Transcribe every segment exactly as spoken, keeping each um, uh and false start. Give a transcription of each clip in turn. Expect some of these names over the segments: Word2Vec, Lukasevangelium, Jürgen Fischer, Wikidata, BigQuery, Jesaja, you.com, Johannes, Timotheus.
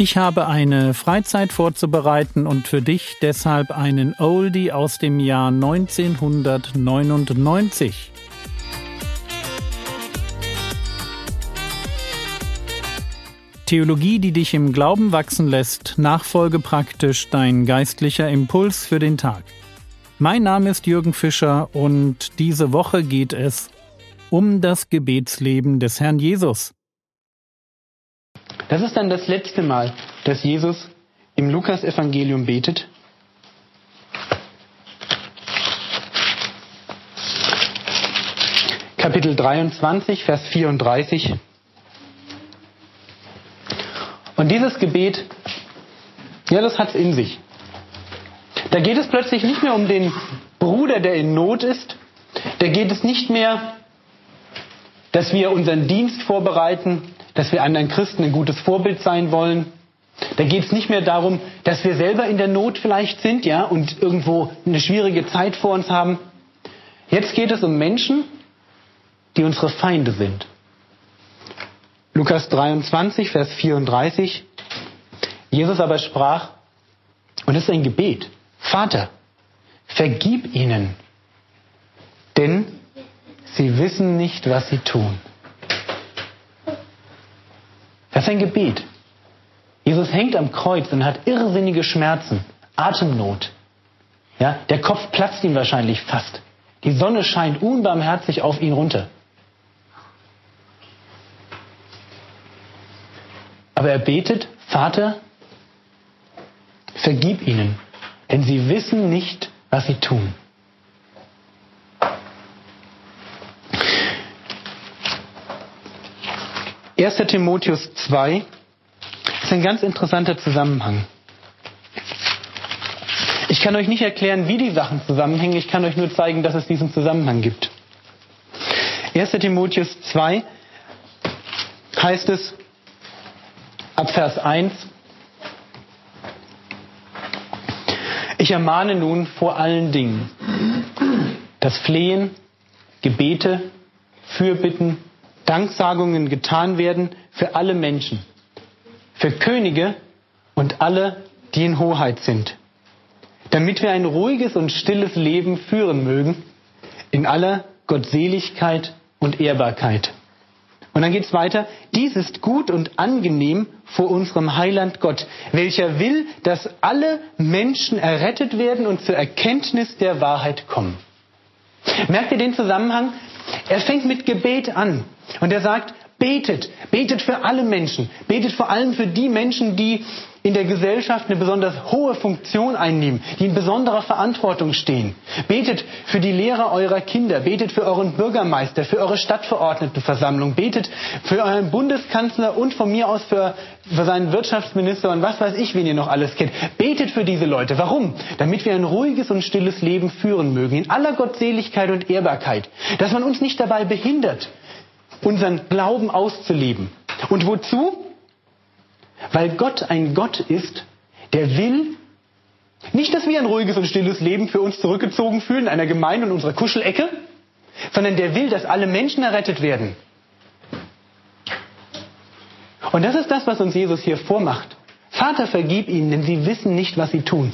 Ich habe eine Freizeit vorzubereiten und für dich deshalb einen Oldie aus dem Jahr neunzehnhundertneunundneunzig. Theologie, die dich im Glauben wachsen lässt, nachfolge praktisch dein geistlicher Impuls für den Tag. Mein Name ist Jürgen Fischer und diese Woche geht es um das Gebetsleben des Herrn Jesus. Das ist dann das letzte Mal, dass Jesus im Lukasevangelium betet. Kapitel dreiundzwanzig, Vers vierunddreißig. Und dieses Gebet, ja, das hat's in sich. Da geht es plötzlich nicht mehr um den Bruder, der in Not ist. Da geht es nicht mehr, dass wir unseren Dienst vorbereiten, dass wir anderen Christen ein gutes Vorbild sein wollen. Da geht es nicht mehr darum, dass wir selber in der Not vielleicht sind, ja, und irgendwo eine schwierige Zeit vor uns haben. Jetzt geht es um Menschen, die unsere Feinde sind. Lukas dreiundzwanzig, Vers vierunddreißig. Jesus aber sprach, und es ist ein Gebet: Vater, vergib ihnen, denn sie wissen nicht, was sie tun. Das ist ein Gebet. Jesus hängt am Kreuz und hat irrsinnige Schmerzen, Atemnot. Ja, der Kopf platzt ihm wahrscheinlich fast. Die Sonne scheint unbarmherzig auf ihn runter. Aber er betet: Vater, vergib ihnen, denn sie wissen nicht, was sie tun. erster Timotheus zwei ist ein ganz interessanter Zusammenhang. Ich kann euch nicht erklären, wie die Sachen zusammenhängen. Ich kann euch nur zeigen, dass es diesen Zusammenhang gibt. erster Timotheus zwei heißt es ab Vers eins: Ich ermahne nun vor allen Dingen, dass Flehen, Gebete, Fürbitten, Danksagungen getan werden für alle Menschen, für Könige und alle, die in Hoheit sind, damit wir ein ruhiges und stilles Leben führen mögen, in aller Gottseligkeit und Ehrbarkeit. Und dann geht es weiter: Dies ist gut und angenehm vor unserem Heiland Gott, welcher will, dass alle Menschen errettet werden und zur Erkenntnis der Wahrheit kommen. Merkt ihr den Zusammenhang? Er fängt mit Gebet an und er sagt: betet, betet für alle Menschen, betet vor allem für die Menschen, die in der Gesellschaft eine besonders hohe Funktion einnehmen, die in besonderer Verantwortung stehen. Betet für die Lehrer eurer Kinder, betet für euren Bürgermeister, für eure Stadtverordnetenversammlung, betet für euren Bundeskanzler und von mir aus für, für seinen Wirtschaftsminister und was weiß ich, wen ihr noch alles kennt. Betet für diese Leute. Warum? Damit wir ein ruhiges und stilles Leben führen mögen, in aller Gottseligkeit und Ehrbarkeit. Dass man uns nicht dabei behindert, unseren Glauben auszuleben. Und wozu? Weil Gott ein Gott ist, der will nicht, dass wir ein ruhiges und stilles Leben für uns zurückgezogen fühlen in einer Gemeinde in unserer Kuschelecke, sondern der will, dass alle Menschen errettet werden. Und das ist das, was uns Jesus hier vormacht. Vater, vergib ihnen, denn sie wissen nicht, was sie tun.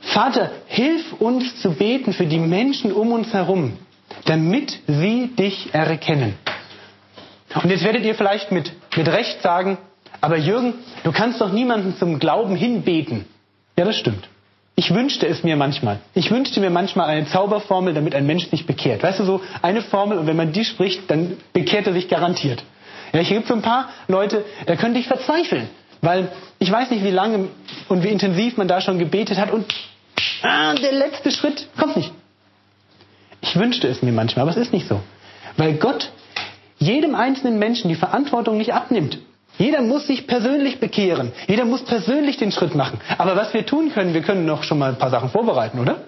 Vater, hilf uns zu beten für die Menschen um uns herum, damit sie dich erkennen. Und jetzt werdet ihr vielleicht mit, mit Recht sagen: Aber Jürgen, du kannst doch niemanden zum Glauben hinbeten. Ja, das stimmt. Ich wünschte es mir manchmal. Ich wünschte mir manchmal eine Zauberformel, damit ein Mensch sich bekehrt. Weißt du, so eine Formel, und wenn man die spricht, dann bekehrt er sich garantiert. Ja, ich gebe so ein paar Leute, da könnte ich verzweifeln, weil ich weiß nicht, wie lange und wie intensiv man da schon gebetet hat und ah, der letzte Schritt kommt nicht. Ich wünschte es mir manchmal, aber es ist nicht so. Weil Gott jedem einzelnen Menschen die Verantwortung nicht abnimmt. Jeder muss sich persönlich bekehren. Jeder muss persönlich den Schritt machen. Aber was wir tun können, wir können doch schon mal ein paar Sachen vorbereiten, oder?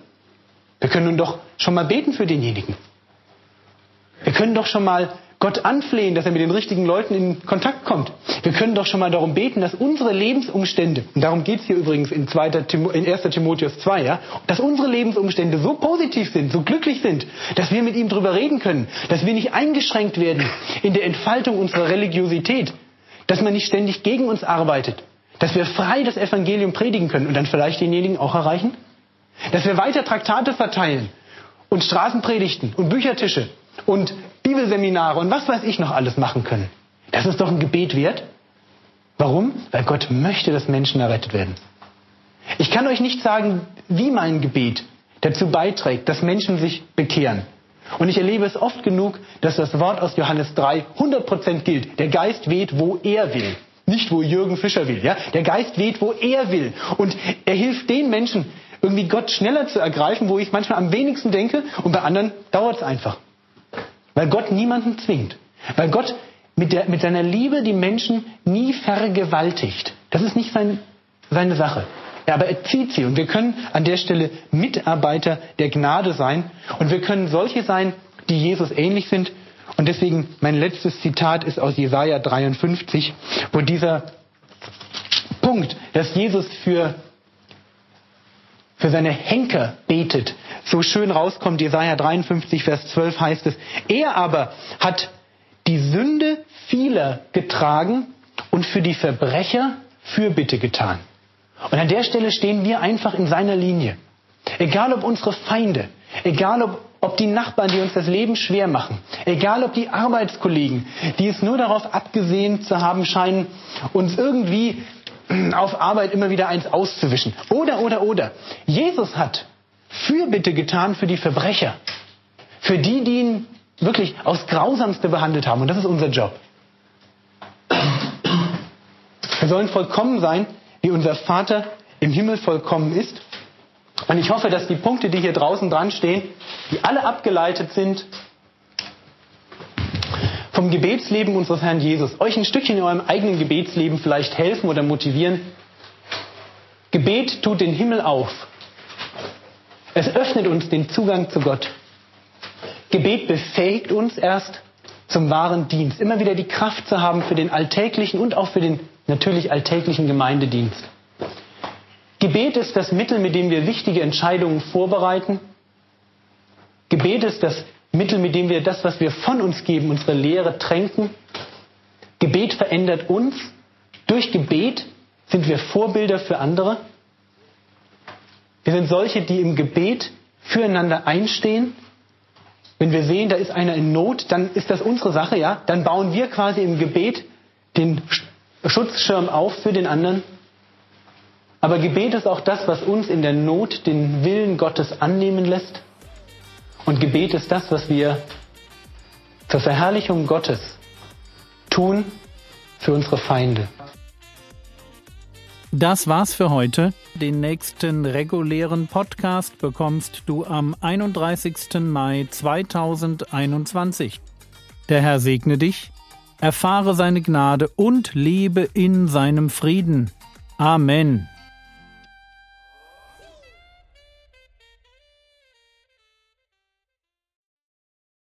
Wir können doch schon mal beten für denjenigen. Wir können doch schon mal Gott anflehen, dass er mit den richtigen Leuten in Kontakt kommt. Wir können doch schon mal darum beten, dass unsere Lebensumstände, und darum geht es hier übrigens in, erster Timotheus zwei, ja, dass unsere Lebensumstände so positiv sind, so glücklich sind, dass wir mit ihm drüber reden können, dass wir nicht eingeschränkt werden in der Entfaltung unserer Religiosität, dass man nicht ständig gegen uns arbeitet, dass wir frei das Evangelium predigen können und dann vielleicht denjenigen auch erreichen, dass wir weiter Traktate verteilen und Straßenpredigten und Büchertische und Bibelseminare und was weiß ich noch alles machen können. Das ist doch ein Gebet wert. Warum? Weil Gott möchte, dass Menschen errettet werden. Ich kann euch nicht sagen, wie mein Gebet dazu beiträgt, dass Menschen sich bekehren. Und ich erlebe es oft genug, dass das Wort aus Johannes drei hundert Prozent gilt. Der Geist weht, wo er will. Nicht, wo Jürgen Fischer will. Ja? Der Geist weht, wo er will. Und er hilft den Menschen, irgendwie Gott schneller zu ergreifen, wo ich manchmal am wenigsten denke. Und bei anderen dauert es einfach. Weil Gott niemanden zwingt. Weil Gott mit, der, mit seiner Liebe die Menschen nie vergewaltigt. Das ist nicht sein, seine Sache. Ja, aber er zieht sie. Und wir können an der Stelle Mitarbeiter der Gnade sein. Und wir können solche sein, die Jesus ähnlich sind. Und deswegen, mein letztes Zitat ist aus Jesaja dreiundfünfzig, wo dieser Punkt, dass Jesus für, für seine Henker betet, so schön rauskommt. Jesaja dreiundfünfzig, Vers zwölf heißt es: Er aber hat die Sünde vieler getragen und für die Verbrecher Fürbitte getan. Und an der Stelle stehen wir einfach in seiner Linie. Egal ob unsere Feinde, egal ob Ob die Nachbarn, die uns das Leben schwer machen, egal ob die Arbeitskollegen, die es nur darauf abgesehen zu haben scheinen, uns irgendwie auf Arbeit immer wieder eins auszuwischen. Oder, oder, oder. Jesus hat Fürbitte getan für die Verbrecher, für die, die ihn wirklich aufs Grausamste behandelt haben. Und das ist unser Job. Wir sollen vollkommen sein, wie unser Vater im Himmel vollkommen ist. Und ich hoffe, dass die Punkte, die hier draußen dran stehen, die alle abgeleitet sind vom Gebetsleben unseres Herrn Jesus, euch ein Stückchen in eurem eigenen Gebetsleben vielleicht helfen oder motivieren. Gebet tut den Himmel auf. Es öffnet uns den Zugang zu Gott. Gebet befähigt uns erst zum wahren Dienst. Immer wieder die Kraft zu haben für den alltäglichen und auch für den natürlich alltäglichen Gemeindedienst. Gebet ist das Mittel, mit dem wir wichtige Entscheidungen vorbereiten. Gebet ist das Mittel, mit dem wir das, was wir von uns geben, unsere Lehre tränken. Gebet verändert uns. Durch Gebet sind wir Vorbilder für andere. Wir sind solche, die im Gebet füreinander einstehen. Wenn wir sehen, da ist einer in Not, dann ist das unsere Sache, ja? Dann bauen wir quasi im Gebet den Schutzschirm auf für den anderen. Aber Gebet ist auch das, was uns in der Not den Willen Gottes annehmen lässt. Und Gebet ist das, was wir zur Verherrlichung Gottes tun für unsere Feinde. Das war's für heute. Den nächsten regulären Podcast bekommst du am einunddreißigsten Mai zweitausendeinundzwanzig. Der Herr segne dich, erfahre seine Gnade und lebe in seinem Frieden. Amen.